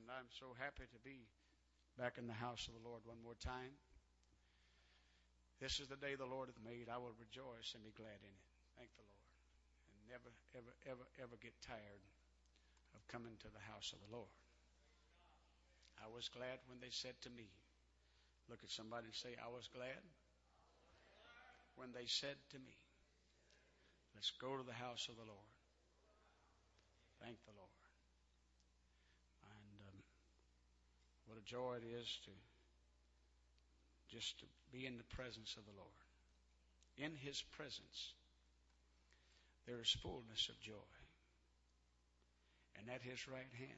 and I'm so happy to be back in the house of the Lord one more time. This is the day the Lord hath made. I will rejoice and be glad in it. Thank the Lord. And never, ever, ever, ever get tired of coming to the house of the Lord. I was glad when they said to me, look at somebody and say, I was glad when they said to me, let's go to the house of the Lord. Thank the Lord. And what a joy it is to just to be in the presence of the Lord. In His presence, there is fullness of joy. And at His right hand,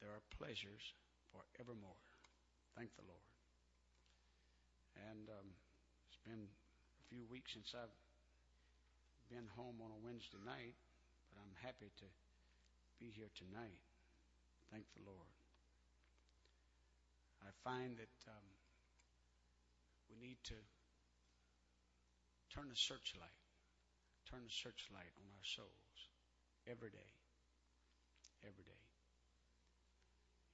there are pleasures forevermore. Thank the Lord. And it's been a few weeks since I've been home on a Wednesday night, but I'm happy to be here tonight. Thank the Lord. I find that we need to turn the searchlight on our souls every day.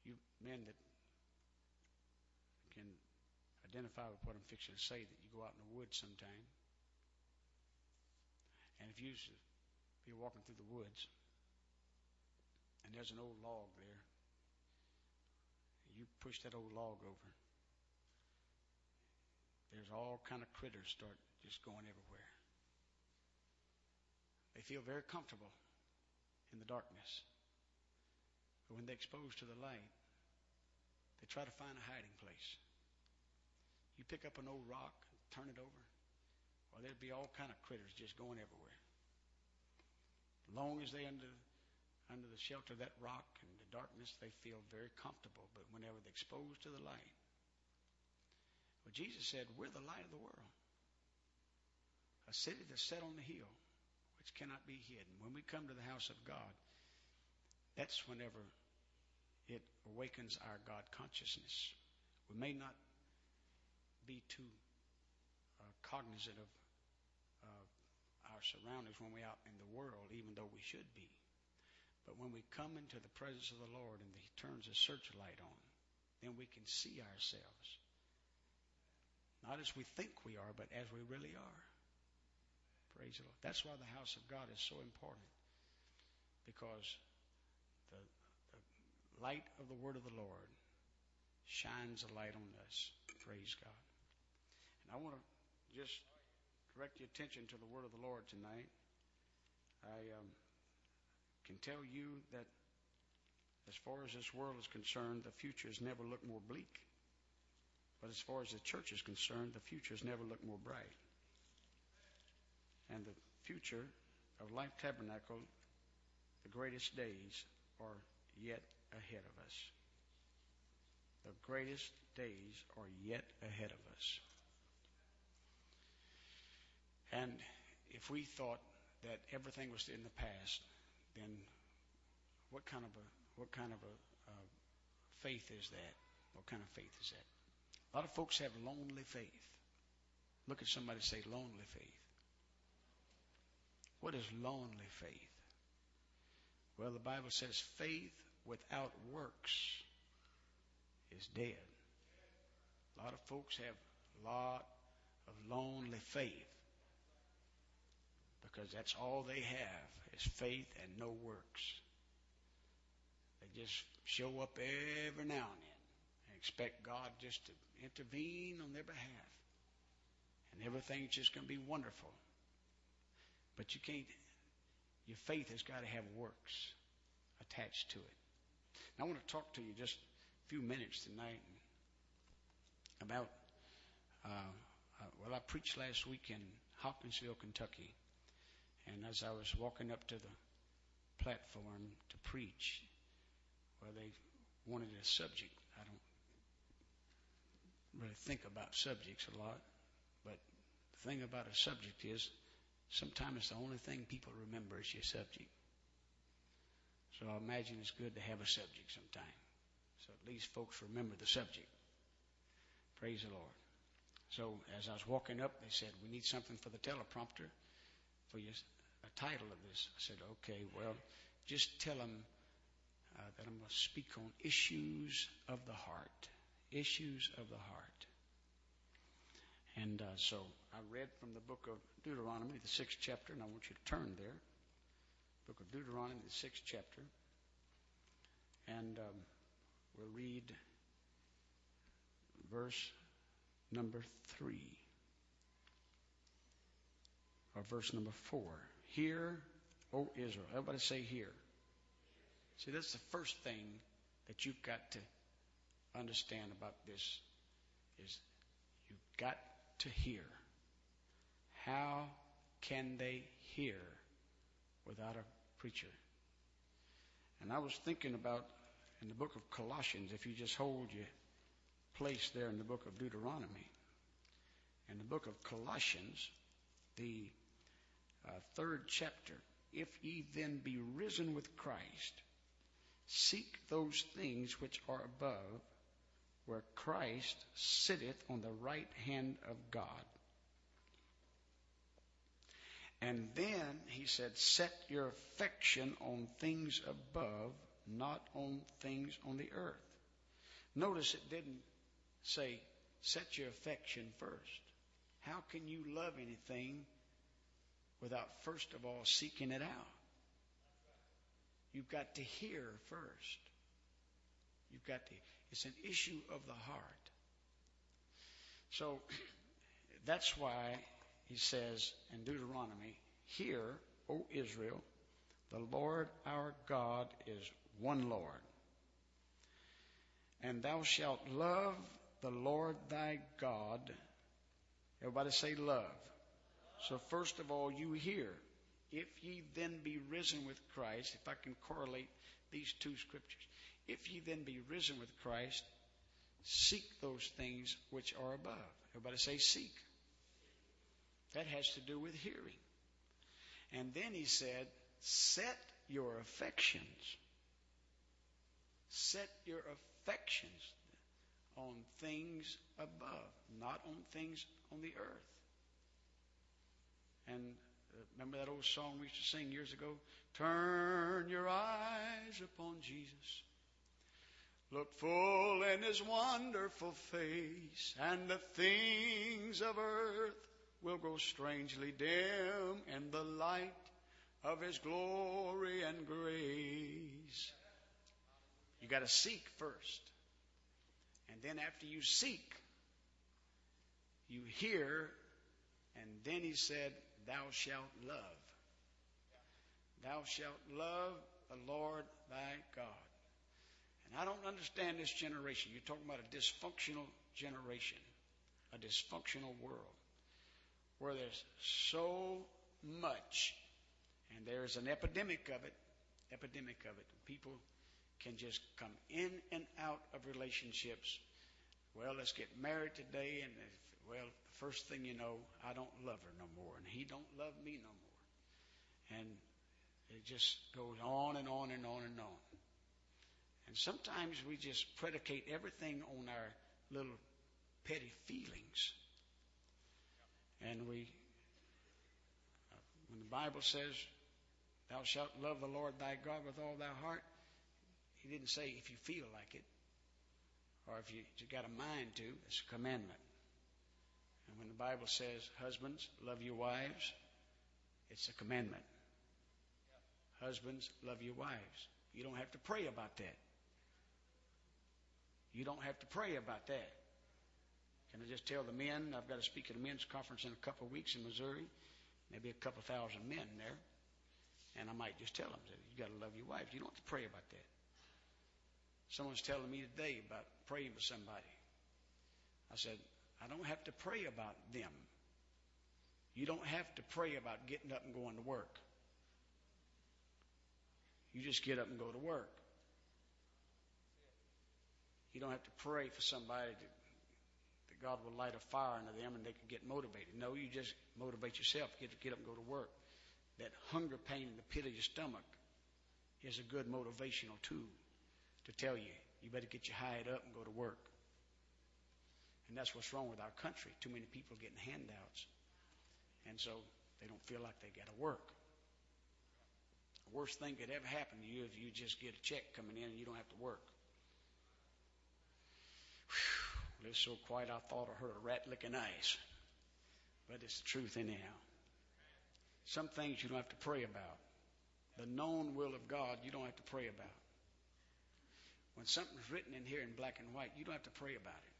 You men that can identify with what I'm fixing to say, that you go out in the woods sometime, and if you be walking through the woods and there's an old log there, you push that old log over, there's all kind of critters start just going everywhere. They feel very comfortable in the darkness. But when they're exposed to the light, they try to find a hiding place. You pick up an old rock, turn it over, or there'd be all kind of critters just going everywhere. As long as they're under the shelter of that rock and the darkness, they feel very comfortable. But whenever they're exposed to the light, well, Jesus said, we're the light of the world. A city that's set on the hill, which cannot be hidden. When we come to the house of God, that's whenever it awakens our God consciousness. We may not be too cognizant of our surroundings when we're out in the world, even though we should be. But when we come into the presence of the Lord and He turns a searchlight on, then we can see ourselves. Not as we think we are, but as we really are. Praise the Lord. That's why the house of God is so important. Because the light of the word of the Lord shines a light on us. Praise God. And I want to just direct your attention to the word of the Lord tonight. I can tell you that as far as this world is concerned, the future has never looked more bleak. But as far as the church is concerned, the future has never looked more bright. And the future of Life Tabernacle, the greatest days are yet ahead of us. The greatest days are yet ahead of us. And if we thought that everything was in the past, then what kind of a faith is that? What kind of faith is that? A lot of folks have lonely faith. Look at somebody and say, lonely faith. What is lonely faith? Well, the Bible says faith without works is dead. A lot of folks have a lot of lonely faith because that's all they have is faith and no works. They just show up every now and then. Expect God just to intervene on their behalf. And everything's just going to be wonderful. But you can't, your faith has got to have works attached to it. Now, I want to talk to you just a few minutes tonight about, I preached last week in Hopkinsville, Kentucky. And as I was walking up to the platform to preach, well, they wanted a subject. I don't really think about subjects a lot, but the thing about a subject is sometimes the only thing people remember is your subject. So I imagine it's good to have a subject sometime, so at least folks remember the subject. Praise the Lord. So as I was walking up, they said, we need something for the teleprompter for a title of this. I said, okay, well, just tell them that I'm going to speak on issues of the heart. Issues of the heart. And so I read from the book of Deuteronomy, the 6th chapter, and I want you to turn there. Book of Deuteronomy, the 6th chapter. And we'll read verse number 3. Or verse number 4. Hear, O Israel. Everybody say hear. See, that's the first thing that you've got to understand about this, is you've got to hear. How can they hear without a preacher? And I was thinking about in the book of Colossians, if you just hold your place there in the book of Deuteronomy. In the book of Colossians, the 3rd chapter, if ye then be risen with Christ, seek those things which are above, where Christ sitteth on the right hand of God. And then he said, set your affection on things above, not on things on the earth. Notice it didn't say, set your affection first. How can you love anything without first of all seeking it out? You've got to hear first. You've got to. It's an issue of the heart. So that's why he says in Deuteronomy, hear, O Israel, the Lord our God is one Lord. And thou shalt love the Lord thy God. Everybody say love. So first of all, you hear, if ye then be risen with Christ, if I can correlate these two scriptures, if ye then be risen with Christ, seek those things which are above. Everybody say seek. That has to do with hearing. And then he said, set your affections. Set your affections on things above, not on things on the earth. And remember that old song we used to sing years ago? Turn your eyes upon Jesus. Look full in His wonderful face, and the things of earth will grow strangely dim in the light of His glory and grace. You got to seek first. And then after you seek, you hear. And then he said, thou shalt love. Thou shalt love the Lord thy God. And I don't understand this generation. You're talking about a dysfunctional generation, a dysfunctional world, where there's so much, and there's an epidemic of it. People can just come in and out of relationships. Well, let's get married today, and the first thing you know, I don't love her no more, and he don't love me no more. And it just goes on and on and on and on. And sometimes we just predicate everything on our little petty feelings. And when the Bible says, thou shalt love the Lord thy God with all thy heart, he didn't say if you feel like it. Or if you got a mind to, it's a commandment. And when the Bible says, husbands, love your wives, it's a commandment. Husbands, love your wives. You don't have to pray about that. You don't have to pray about that. Can I just tell the men, I've got to speak at a men's conference in a couple of weeks in Missouri, maybe a couple thousand men there, and I might just tell them, you got to love your wives. You don't have to pray about that. Someone's telling me today about praying for somebody. I said, I don't have to pray about them. You don't have to pray about getting up and going to work. You just get up and go to work. You don't have to pray for somebody that God will light a fire under them and they can get motivated. No, you just motivate yourself. Get up and go to work. That hunger pain in the pit of your stomach is a good motivational tool to tell you, you better get your hide up and go to work. And that's what's wrong with our country. Too many people getting handouts. And so they don't feel like they got to work. worst thing could ever happen to you if you just get a check coming in and you don't have to work. Whew, it was so quiet I thought I heard a rat licking ice. But it's the truth anyhow. Some things you don't have to pray about. The known will of God you don't have to pray about. When something's written in here in black and white, you don't have to pray about it.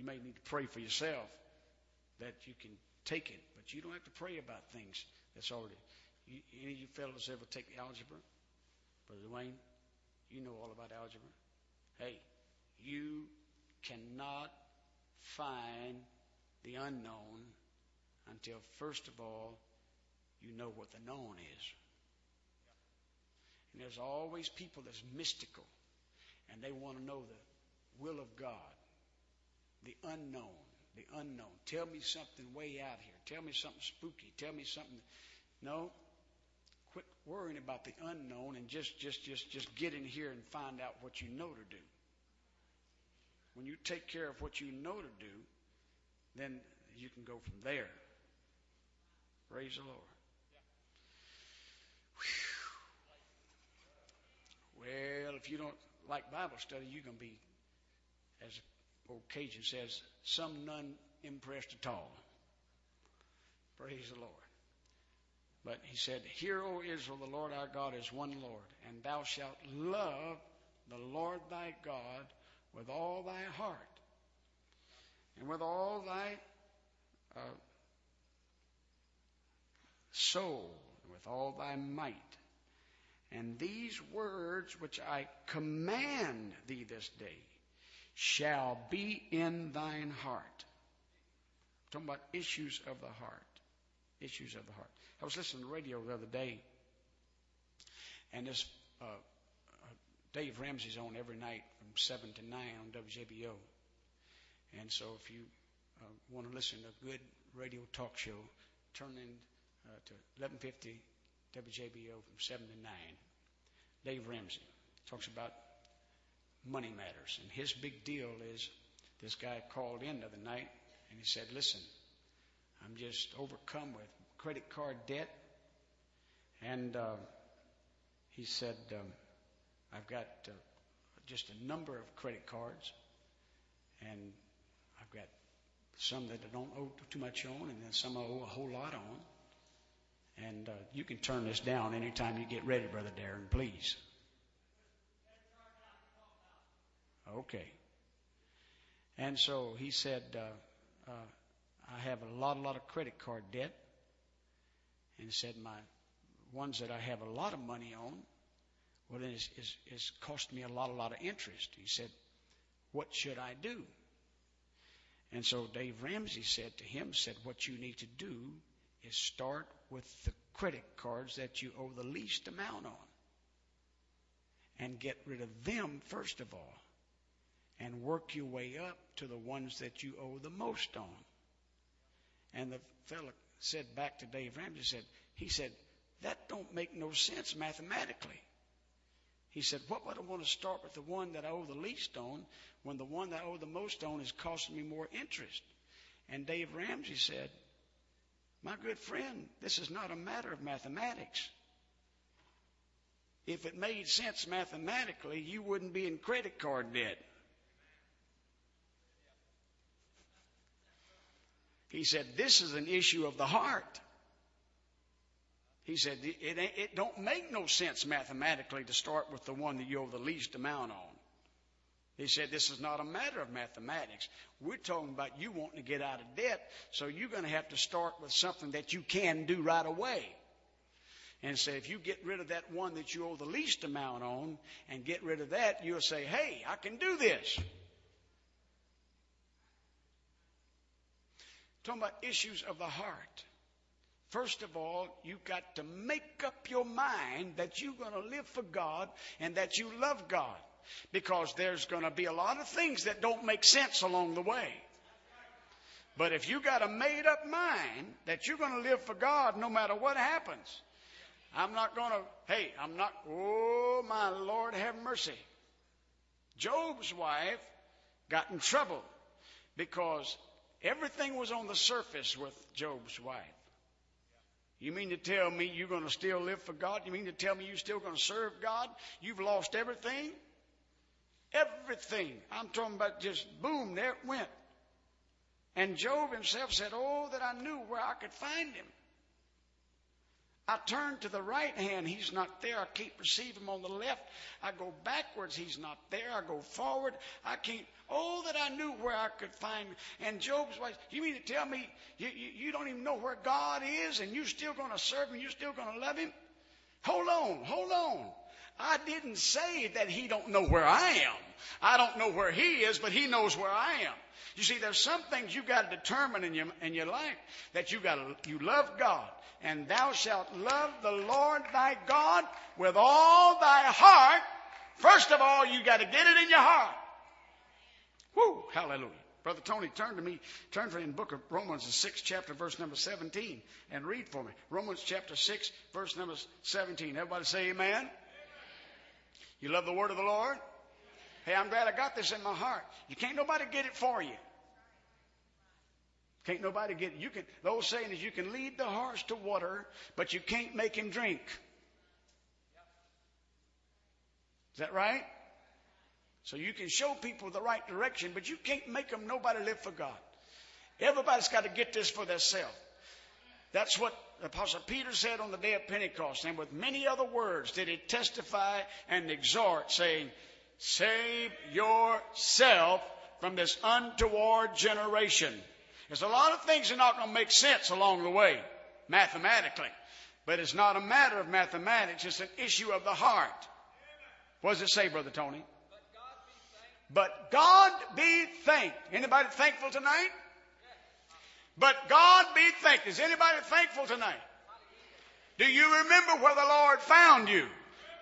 You may need to pray for yourself that you can take it, but you don't have to pray about things that's already. Any of you fellows ever take algebra? Brother Dwayne, you know all about algebra. Hey, you cannot find the unknown until, first of all, you know what the known is. And there's always people that's mystical, and they want to know the will of God, the unknown, the unknown. Tell me something way out here. Tell me something spooky. Tell me something. No, quit worrying about the unknown and just get in here and find out what you know to do. When you take care of what you know to do, then you can go from there. Praise the Lord. Whew. Well, if you don't like Bible study, you're going to be, as old Cajun says, some none impressed at all. Praise the Lord. But he said, Hear, O Israel, the Lord our God is one Lord, and thou shalt love the Lord thy God with all thy heart, and with all thy soul, and with all thy might. And these words which I command thee this day shall be in thine heart. I'm talking about issues of the heart. Issues of the heart. I was listening to the radio the other day, and this Dave Ramsey's on every night from 7 to 9 on WJBO. And so if you want to listen to a good radio talk show, turn in to 1150 WJBO from 7 to 9. Dave Ramsey talks about money matters. And his big deal is this guy called in the other night, and he said, Listen, I'm just overcome with credit card debt. And he said, I've got just a number of credit cards. And I've got some that I don't owe too much on, and then some I owe a whole lot on. And you can turn this down anytime you get ready, Brother Darren, please. Okay. And so he said, I have a lot of credit card debt. And he said, my ones that I have a lot of money on, well, then it's cost me a lot of interest. He said, what should I do? And so Dave Ramsey said to him, what you need to do is start with the credit cards that you owe the least amount on and get rid of them first of all and work your way up to the ones that you owe the most on. And the fellow said back to Dave Ramsey, he said, that don't make no sense mathematically. He said, what would I want to start with the one that I owe the least on when the one that I owe the most on is costing me more interest? And Dave Ramsey said, my good friend, this is not a matter of mathematics. If it made sense mathematically, you wouldn't be in credit card debt. He said, this is an issue of the heart. He said, it don't make no sense mathematically to start with the one that you owe the least amount on. He said, this is not a matter of mathematics. We're talking about you wanting to get out of debt, so you're going to have to start with something that you can do right away. And so if you get rid of that one that you owe the least amount on and get rid of that, you'll say, hey, I can do this. Talking about issues of the heart. First of all, you've got to make up your mind that you're going to live for God and that you love God, because there's going to be a lot of things that don't make sense along the way. But if you got a made up mind that you're going to live for God no matter what happens, oh my Lord, have mercy. Job's wife got in trouble because everything was on the surface with Job's wife. You mean to tell me you're going to still live for God? You mean to tell me you're still going to serve God? You've lost everything? Everything. I'm talking about just boom, there it went. And Job himself said, oh, that I knew where I could find him. I turn to the right hand, he's not there. I can't perceive him on the left. I go backwards, he's not there. I go forward, I can't. Oh, that I knew where I could find him. And Job's wife, you mean to tell me you don't even know where God is and you're still going to serve him, you're still going to love him? Hold on. I didn't say that he don't know where I am. I don't know where he is, but he knows where I am. You see, there's some things you got to determine in your life that you love God, and thou shalt love the Lord thy God with all thy heart. First of all, you got to get it in your heart. Woo! Hallelujah. Brother Tony, turn for me in the book of Romans, the 6th chapter, verse number 17, and read for me. Romans chapter 6, verse number 17. Everybody say amen. Amen. You love the word of the Lord? Amen. Hey, I'm glad I got this in my heart. You can't nobody get it for you. Can't nobody get it. The old saying is you can lead the horse to water, but you can't make him drink. Is that right? So you can show people the right direction, but you can't make them nobody live for God. Everybody's got to get this for themselves. That's what Apostle Peter said on the day of Pentecost. And with many other words did he testify and exhort, saying, save yourself from this untoward generation. There's a lot of things that are not going to make sense along the way, mathematically. But it's not a matter of mathematics. It's an issue of the heart. What does it say, Brother Tony? But God be thanked. Anybody thankful tonight? But God be thanked. Is anybody thankful tonight? Do you remember where the Lord found you?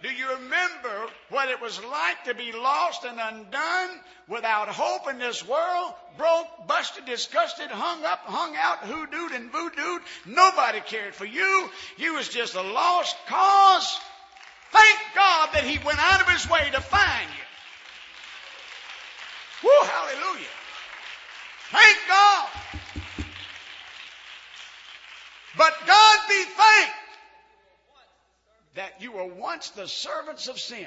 Do you remember what it was like to be lost and undone, without hope in this world, broke, busted, disgusted, hung up, hung out, hoodooed and voodooed? Nobody cared for you. You was just a lost cause. Thank God that he went out of his way to find you. Woo, hallelujah. Thank God. But God be thanked that you were once the servants of sin.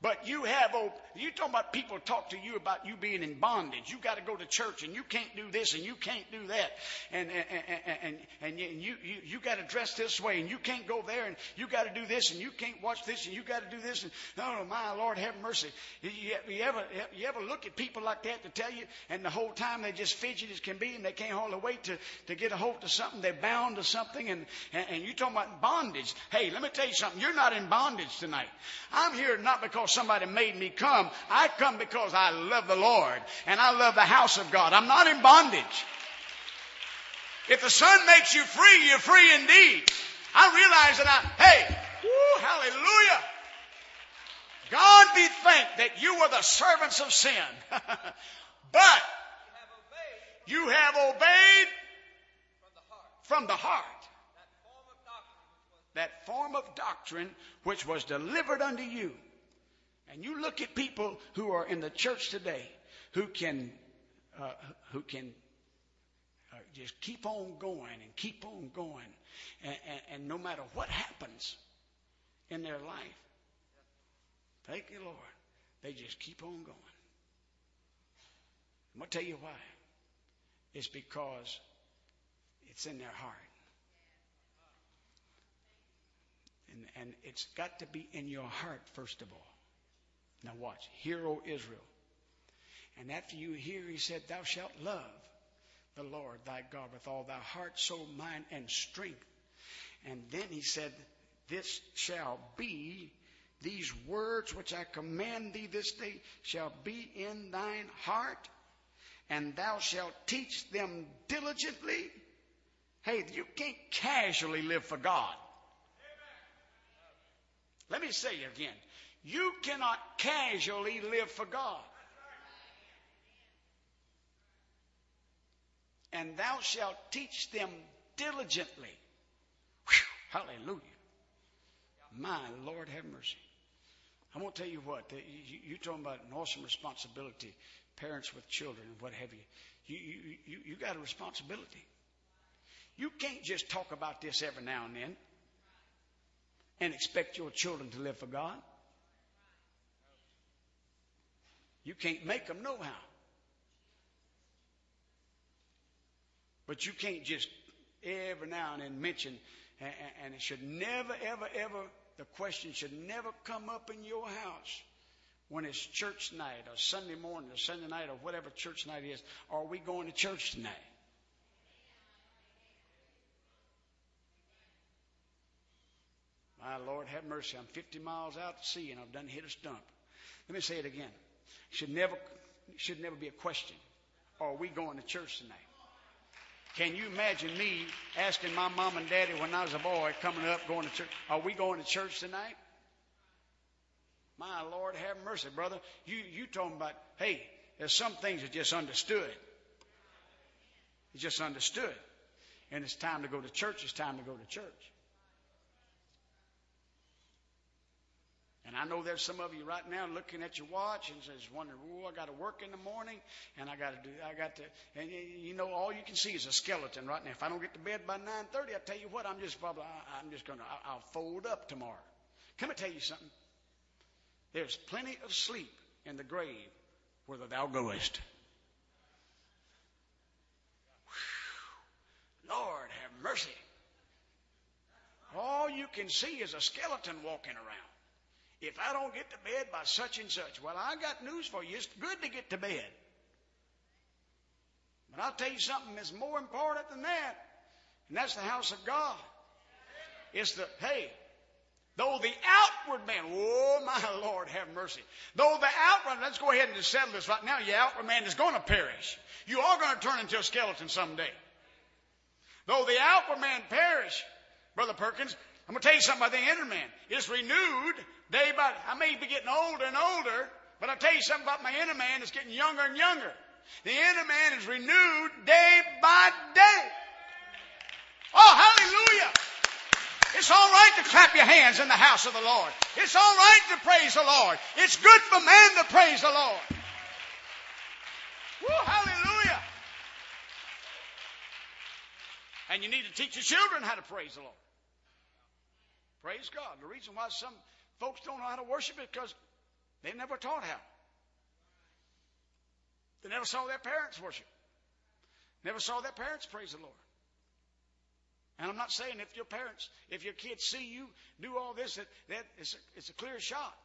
But you have obeyed. You're talking about people talk to you about you being in bondage. You got to go to church and you can't do this and you can't do that. And you got to dress this way and you can't go there and you got to do this and you can't watch this and you got to do this. And oh, my Lord, have mercy. You ever look at people like that to tell you, and the whole time they just fidget as can be and they can't hold the weight to get a hold of something. They're bound to something and you're talking about bondage. Hey, let me tell you something. You're not in bondage tonight. I'm here not because somebody made me come. I come because I love the Lord and I love the house of God. I'm not in bondage. If the Son makes you free, you're free indeed. I realize that woo, hallelujah. God be thanked that you were the servants of sin. But you have obeyed from the heart. That form of doctrine which was delivered unto you. And you look at people who are in the church today who can just keep on going and keep on going. And no matter what happens in their life, thank you, Lord, they just keep on going. I'm going to tell you why. It's because it's in their heart. And it's got to be in your heart, first of all. Now watch. Hear, O Israel. And after you hear, he said, thou shalt love the Lord thy God with all thy heart, soul, mind, and strength. And then he said, this shall be, these words which I command thee this day shall be in thine heart, and thou shalt teach them diligently. Hey, you can't casually live for God. Let me say it again. You cannot casually live for God. And thou shalt teach them diligently. Whew, hallelujah. My Lord, have mercy. I'm going to tell you what. You're talking about an awesome responsibility. Parents with children and what have you. You got a responsibility. You can't just talk about this every now and then and expect your children to live for God. You can't make them know how. But you can't just every now and then mention, and it should never, ever, ever, the question should never come up in your house when it's church night or Sunday morning or Sunday night or whatever church night is. Are we going to church tonight? My Lord, have mercy. I'm 50 miles out to sea and I've done hit a stump. Let me say it again. Should never be a question. Are we going to church tonight? Can you imagine me asking my mom and daddy when I was a boy coming up going to church? Are we going to church tonight? My Lord, have mercy, brother. You talking about, hey, there's some things that just understood. It's just understood. And it's time to go to church. It's time to go to church. And I know there's some of you right now looking at your watch and says, wondering, "Oh, I got to work in the morning, and I got to." And you know, all you can see is a skeleton right now. If I don't get to bed by 9:30, I tell you what, I'll fold up tomorrow. Can I tell you something? There's plenty of sleep in the grave, whither thou goest. Whew. Lord have mercy. All you can see is a skeleton walking around. If I don't get to bed by such and such, well, I got news for you. It's good to get to bed. But I'll tell you something that's more important than that, and that's the house of God. It's the, hey, though the outward man, oh, my Lord, have mercy. Though the outward, let's go ahead and just settle this right now. Your outward man is going to perish. You are going to turn into a skeleton someday. Though the outward man perish, Brother Perkins, I'm going to tell you something about the inner man. It's renewed day by day. I may be getting older and older, but I'll tell you something about my inner man. It's getting younger and younger. The inner man is renewed day by day. Oh, hallelujah. It's all right to clap your hands in the house of the Lord. It's all right to praise the Lord. It's good for man to praise the Lord. Woo, hallelujah. And you need to teach your children how to praise the Lord. Praise God. The reason why some folks don't know how to worship is because they never taught how. They never saw their parents worship. Never saw their parents praise the Lord. And I'm not saying if your parents, if your kids see you do all this, that it's a clear shot.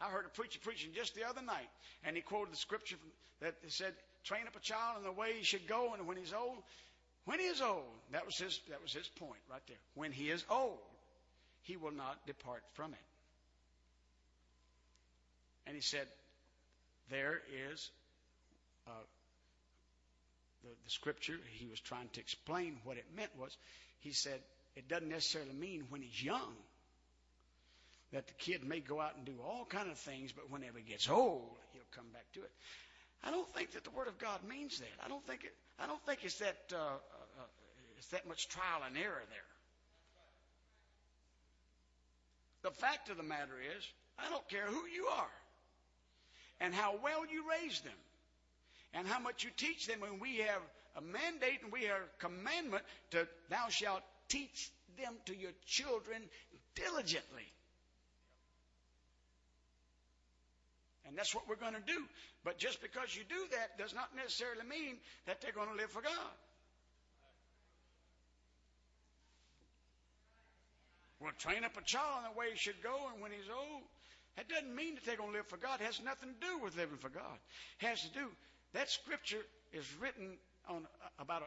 I heard a preacher preaching just the other night, and he quoted the scripture that said, "Train up a child in the way he should go, and when he's old." When he is old, that was his point right there. When he is old, he will not depart from it. And he said, there is the scripture he was trying to explain what it meant was, he said, it doesn't necessarily mean when he's young that the kid may go out and do all kind of things, but whenever he gets old, he'll come back to it. I don't think that the Word of God means that. I don't think it's that. It's that much trial and error there. The fact of the matter is, I don't care who you are, and how well you raise them, and how much you teach them. When we have a mandate and we have a commandment to, thou shalt teach them to your children diligently. And that's what we're going to do. But just because you do that does not necessarily mean that they're going to live for God. Well, train up a child in the way he should go, and when he's old, that doesn't mean that they're going to live for God. It has nothing to do with living for God. It has to do, that scripture is written on about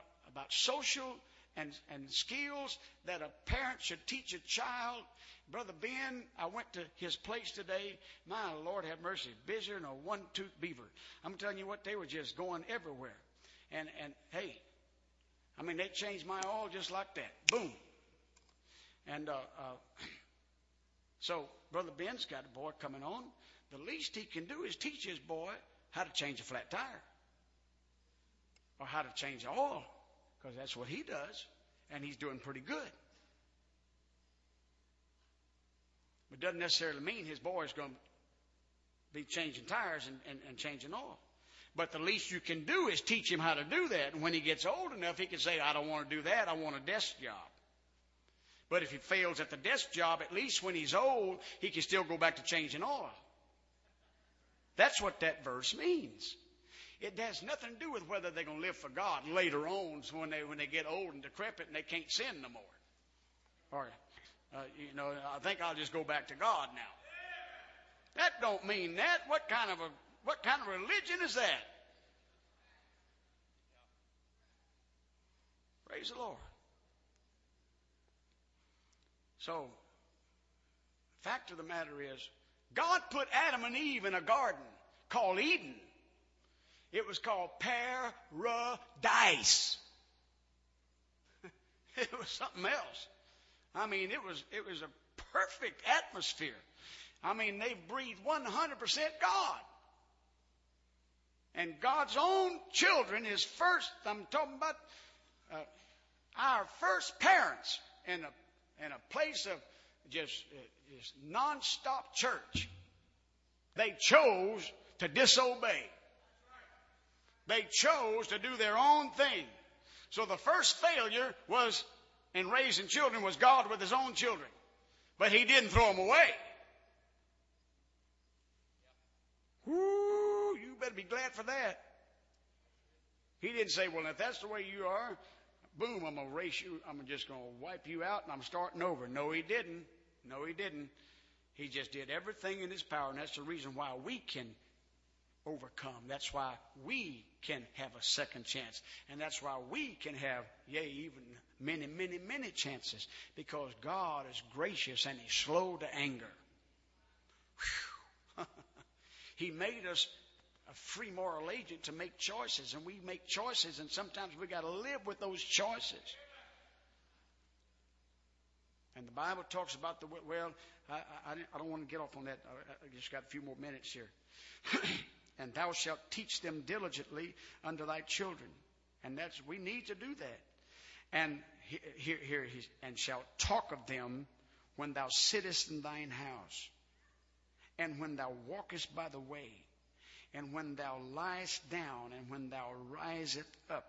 social and skills that a parent should teach a child. Brother Ben, I went to his place today. My Lord have mercy, busier than a one-tooth beaver. I'm telling you what, they were just going everywhere. And hey, I mean, they changed my oil just like that. Boom. And so Brother Ben's got a boy coming on. The least he can do is teach his boy how to change a flat tire or how to change the oil, because that's what he does, and he's doing pretty good. But it doesn't necessarily mean his boy is going to be changing tires and changing oil. But the least you can do is teach him how to do that. And when he gets old enough, he can say, I don't want to do that. I want a desk job. But if he fails at the desk job, at least when he's old, he can still go back to changing oil. That's what that verse means. It has nothing to do with whether they're going to live for God later on, so when they get old and decrepit and they can't sin no more. Or, I think I'll just go back to God now. That don't mean that. What kind of religion is that? Praise the Lord. So, the fact of the matter is, God put Adam and Eve in a garden called Eden. It was called paradise. It was something else. I mean, it was a perfect atmosphere. I mean, they breathed 100% God. And God's own children, I'm talking about our first parents in a place of just nonstop church. They chose to disobey. They chose to do their own thing. So the first failure was in raising children was God with his own children. But he didn't throw them away. Woo, you better be glad for that. He didn't say, well, if that's the way you are, boom, I'm going to erase you. I'm just going to wipe you out and I'm starting over. No, he didn't. No, he didn't. He just did everything in his power. And that's the reason why we can overcome. That's why we can have a second chance. And that's why we can have, yea, even many, many, many chances. Because God is gracious and he's slow to anger. He made us a free moral agent to make choices. And we make choices. And sometimes we got to live with those choices. And the Bible talks about I don't want to get off on that. I just got a few more minutes here. And thou shalt teach them diligently unto thy children. And we need to do that. And here he's, and shalt talk of them when thou sittest in thine house, and when thou walkest by the way, and when thou liest down, and when thou risest up.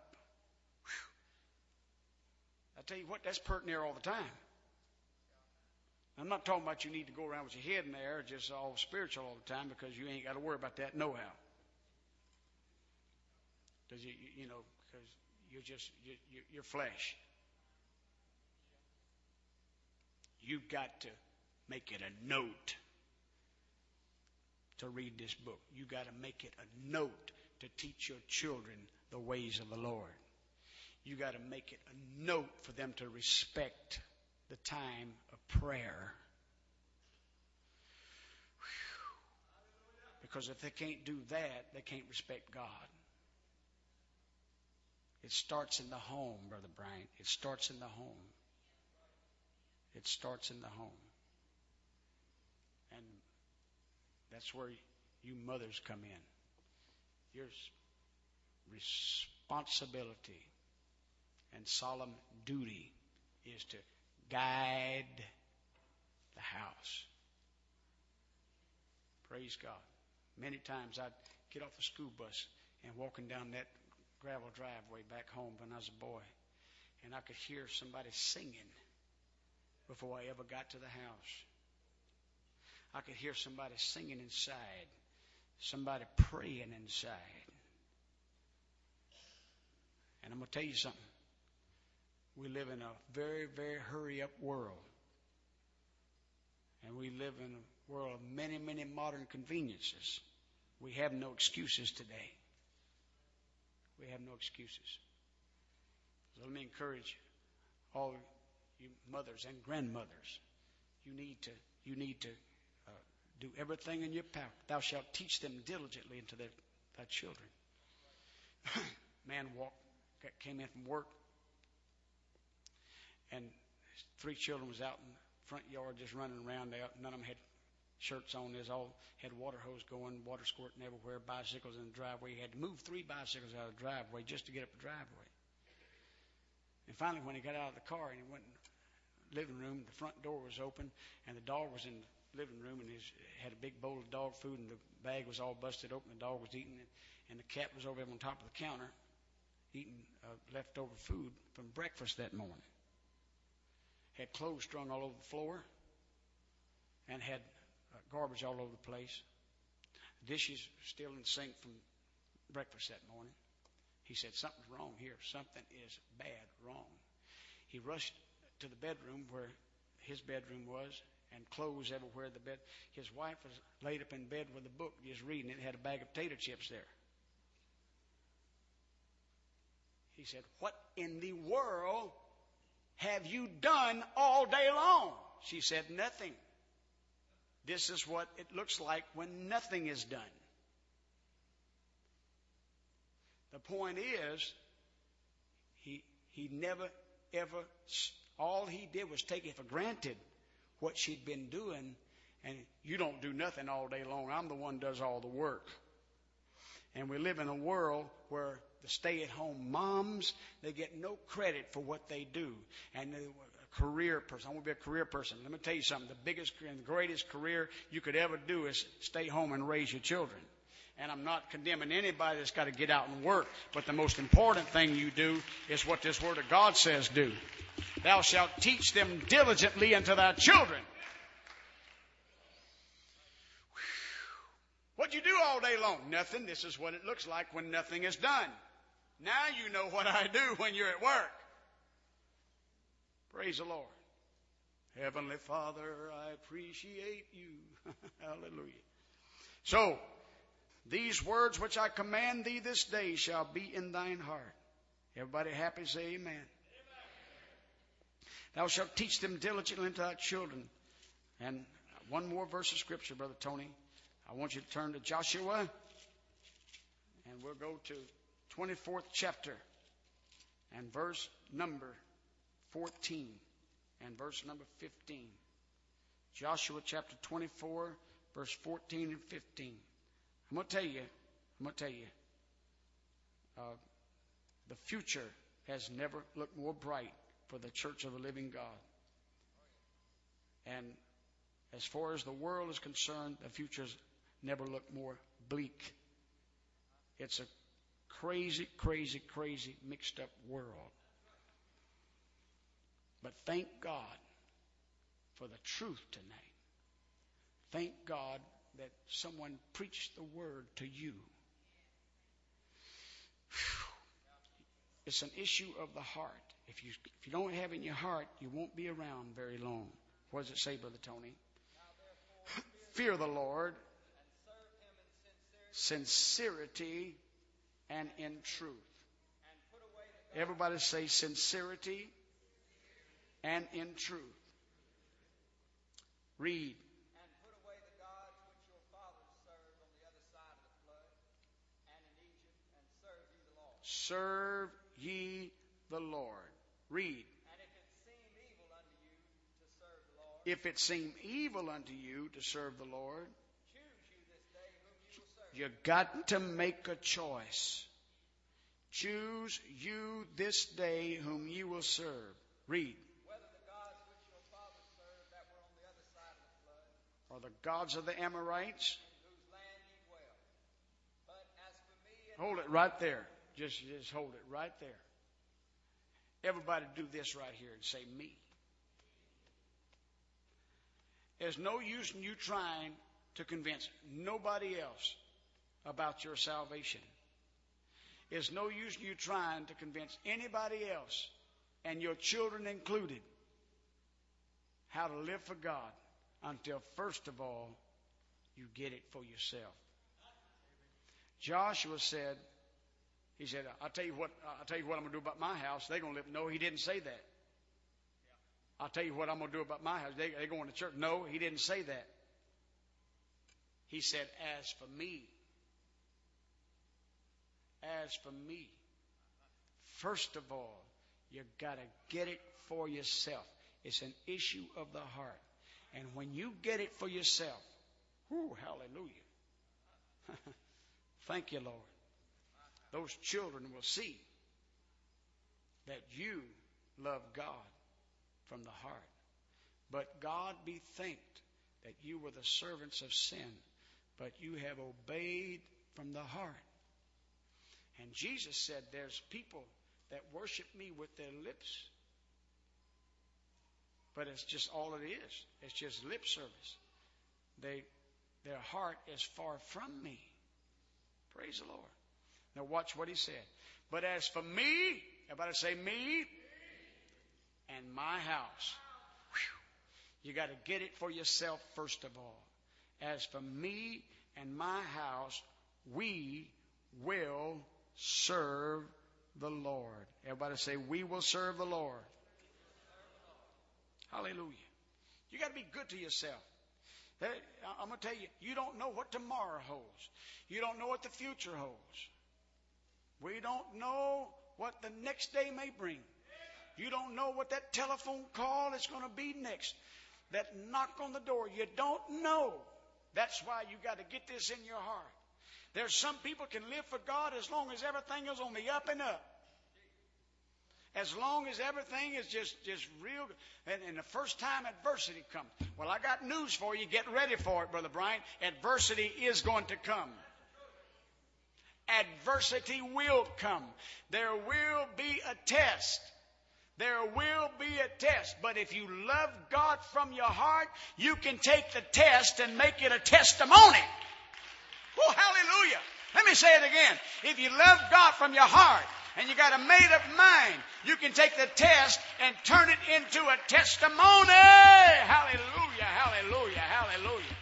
Whew. I tell you what, that's pertinent there all the time. I'm not talking about you need to go around with your head in the air, just all spiritual all the time, because you ain't got to worry about that no how. Because you're flesh. You've got to make it a note to read this book. You got to make it a note to teach your children the ways of the Lord. You got to make it a note for them to respect the time of prayer. Whew. Because if they can't do that, they can't respect God. It starts in the home, Brother Bryant. It starts in the home. It starts in the home. And that's where you mothers come in. Your responsibility and solemn duty is to guide the house. Praise God. Many times I'd get off the school bus and walking down that gravel driveway back home when I was a boy, and I could hear somebody singing before I ever got to the house. I could hear somebody singing inside, somebody praying inside. And I'm going to tell you something. We live in a very, very hurry-up world. And we live in a world of many, many modern conveniences. We have no excuses today. We have no excuses. So let me encourage all you mothers and grandmothers. You need to do everything in your power. Thou shalt teach them diligently unto thy children. Man came in from work. And three children was out in the front yard just running around. None of them had shirts on. They all had water hose going, water squirting everywhere, bicycles in the driveway. You had to move three bicycles out of the driveway just to get up the driveway. And finally, when he got out of the car and he went and living room. The front door was open, and the dog was in the living room, and he had a big bowl of dog food, and the bag was all busted open. The dog was eating it, and the cat was over there on top of the counter eating leftover food from breakfast that morning. Had clothes strung all over the floor, and had garbage all over the place. Dishes still in the sink from breakfast that morning. He said, something's wrong here. Something is bad wrong. He rushed to the bedroom where his bedroom was, and clothes everywhere in the bed. His wife was laid up in bed with a book just reading it. It had a bag of potato chips there. He said, what in the world have you done all day long? She said, nothing. This is what it looks like when nothing is done. The point is, he never, ever, all he did was take it for granted what she'd been doing. And you don't do nothing all day long. I'm the one who does all the work. And we live in a world where the stay-at-home moms, they get no credit for what they do. And a career person, I want to be a career person. Let me tell you something. The biggest and the greatest career you could ever do is stay home and raise your children. And I'm not condemning anybody that's got to get out and work. But the most important thing you do is what this Word of God says do. Thou shalt teach them diligently unto thy children. What you do all day long? Nothing. This is what it looks like when nothing is done. Now you know what I do when you're at work. Praise the Lord. Heavenly Father, I appreciate you. Hallelujah. So, these words which I command thee this day shall be in thine heart. Everybody happy? Say amen. Amen. Thou shalt teach them diligently unto thy children. And one more verse of Scripture, Brother Tony. I want you to turn to Joshua, and we'll go to 24th chapter and verse number 14 and verse number 15. Joshua chapter 24, verse 14 and 15. I'm going to tell you, the future has never looked more bright for the Church of the Living God. And as far as the world is concerned, the future's never looked more bleak. It's a crazy, crazy, crazy mixed up world. But thank God for the truth tonight. Thank God that someone preached the word to you. It's an issue of the heart. If you don't have it in your heart, you won't be around very long. What does it say, Brother Tony? Fear the Lord. Sincerity and in truth. Everybody say sincerity and in truth. Read. And put away the gods which your fathers served on the other side of the flood and in Egypt, and serve ye the Lord. Serve ye the Lord. Read. And if it seem evil unto you to serve the Lord. If it seem evil unto you to serve the Lord. You got to make a choice. Choose you this day whom you will serve. Read. Whether the gods which your fathers served that were on the other side of the flood, or the gods of the Amorites, in whose land ye dwell. But as for me and hold it right there. Just hold it right there. Everybody do this right here and say me. There's no use in you trying to convince nobody else about your salvation. It's no use you trying to convince anybody else, and your children included, how to live for God until, first of all, you get it for yourself. Joshua said, he said, I'll tell you what I'm going to do about my house. They're going to live. No, he didn't say that. I'll tell you what I'm going to do about my house. They're going to church. No, he didn't say that. He said, as for me, first of all, you got to get it for yourself. It's an issue of the heart. And when you get it for yourself, whoo, hallelujah. Thank you, Lord. Those children will see that you love God from the heart. But God be thanked that you were the servants of sin, but you have obeyed from the heart. And Jesus said, there's people that worship me with their lips, but it's just all it is. It's just lip service. Their heart is far from me. Praise the Lord. Now watch what he said. But as for me, everybody say me, and my house. Whew. You got to get it for yourself first of all. As for me and my house, we will serve the Lord. Everybody say, we will serve the Lord. Hallelujah. You got to be good to yourself. I'm going to tell you, you don't know what tomorrow holds. You don't know what the future holds. We don't know what the next day may bring. You don't know what that telephone call is going to be next. That knock on the door. You don't know. That's why you got to get this in your heart. There's some people can live for God as long as everything is on the up and up. As long as everything is just real good. And the first time adversity comes. Well, I got news for you. Get ready for it, Brother Brian. Adversity is going to come. Adversity will come. There will be a test. There will be a test. But if you love God from your heart, you can take the test and make it a testimony. Oh, hallelujah. Let me say it again. If you love God from your heart, and you got a made-up mind, you can take the test and turn it into a testimony. Hallelujah, hallelujah, hallelujah.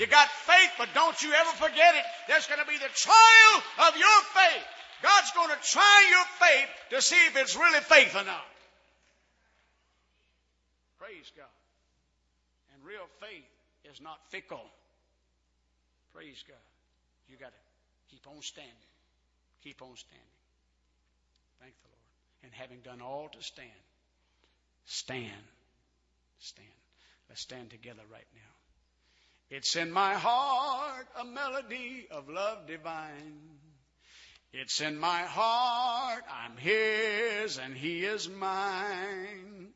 You got faith, but don't you ever forget it. There's going to be the trial of your faith. God's going to try your faith to see if it's really faith or not. Praise God. And real faith is not fickle. Praise God. You got to keep on standing. Keep on standing. Thank the Lord. And having done all to stand, stand. Let's stand together right now. It's in my heart a melody of love divine. It's in my heart I'm His and He is mine.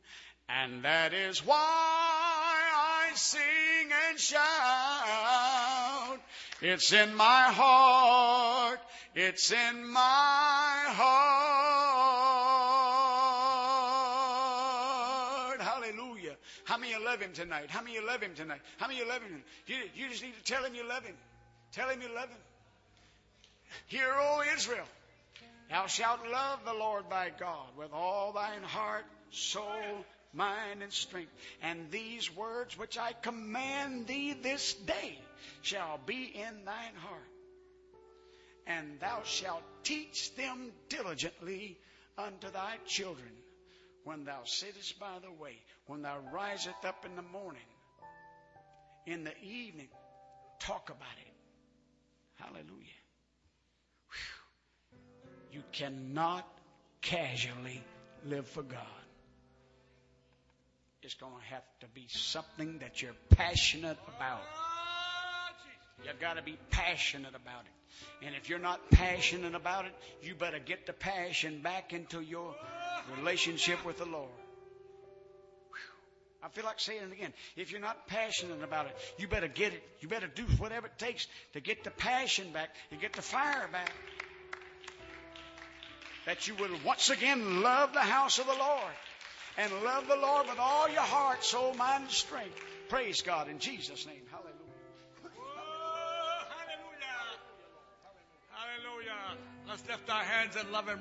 And that is why I sing and shout. It's in my heart. It's in my heart. Hallelujah. How many of you love Him tonight? How many of you love Him tonight? How many of you love Him? You just need to tell Him you love Him. Tell Him you love Him. Hear, O Israel, thou shalt love the Lord thy God with all thine heart, soul, mind, and strength. And these words which I command thee this day shall be in thine heart. And thou shalt teach them diligently unto thy children when thou sittest by the way, when thou risest up in the morning, in the evening. Talk about it. Hallelujah. Whew. You cannot casually live for God. It's going to have to be something that you're passionate about. You got to be passionate about it. And if you're not passionate about it, you better get the passion back into your relationship with the Lord. Whew. I feel like saying it again. If you're not passionate about it, you better get it. You better do whatever it takes to get the passion back and get the fire back. That you will once again love the house of the Lord. And love the Lord with all your heart, soul, mind, and strength. Praise God in Jesus' name. Hallelujah. Let's lift our hands and love Him.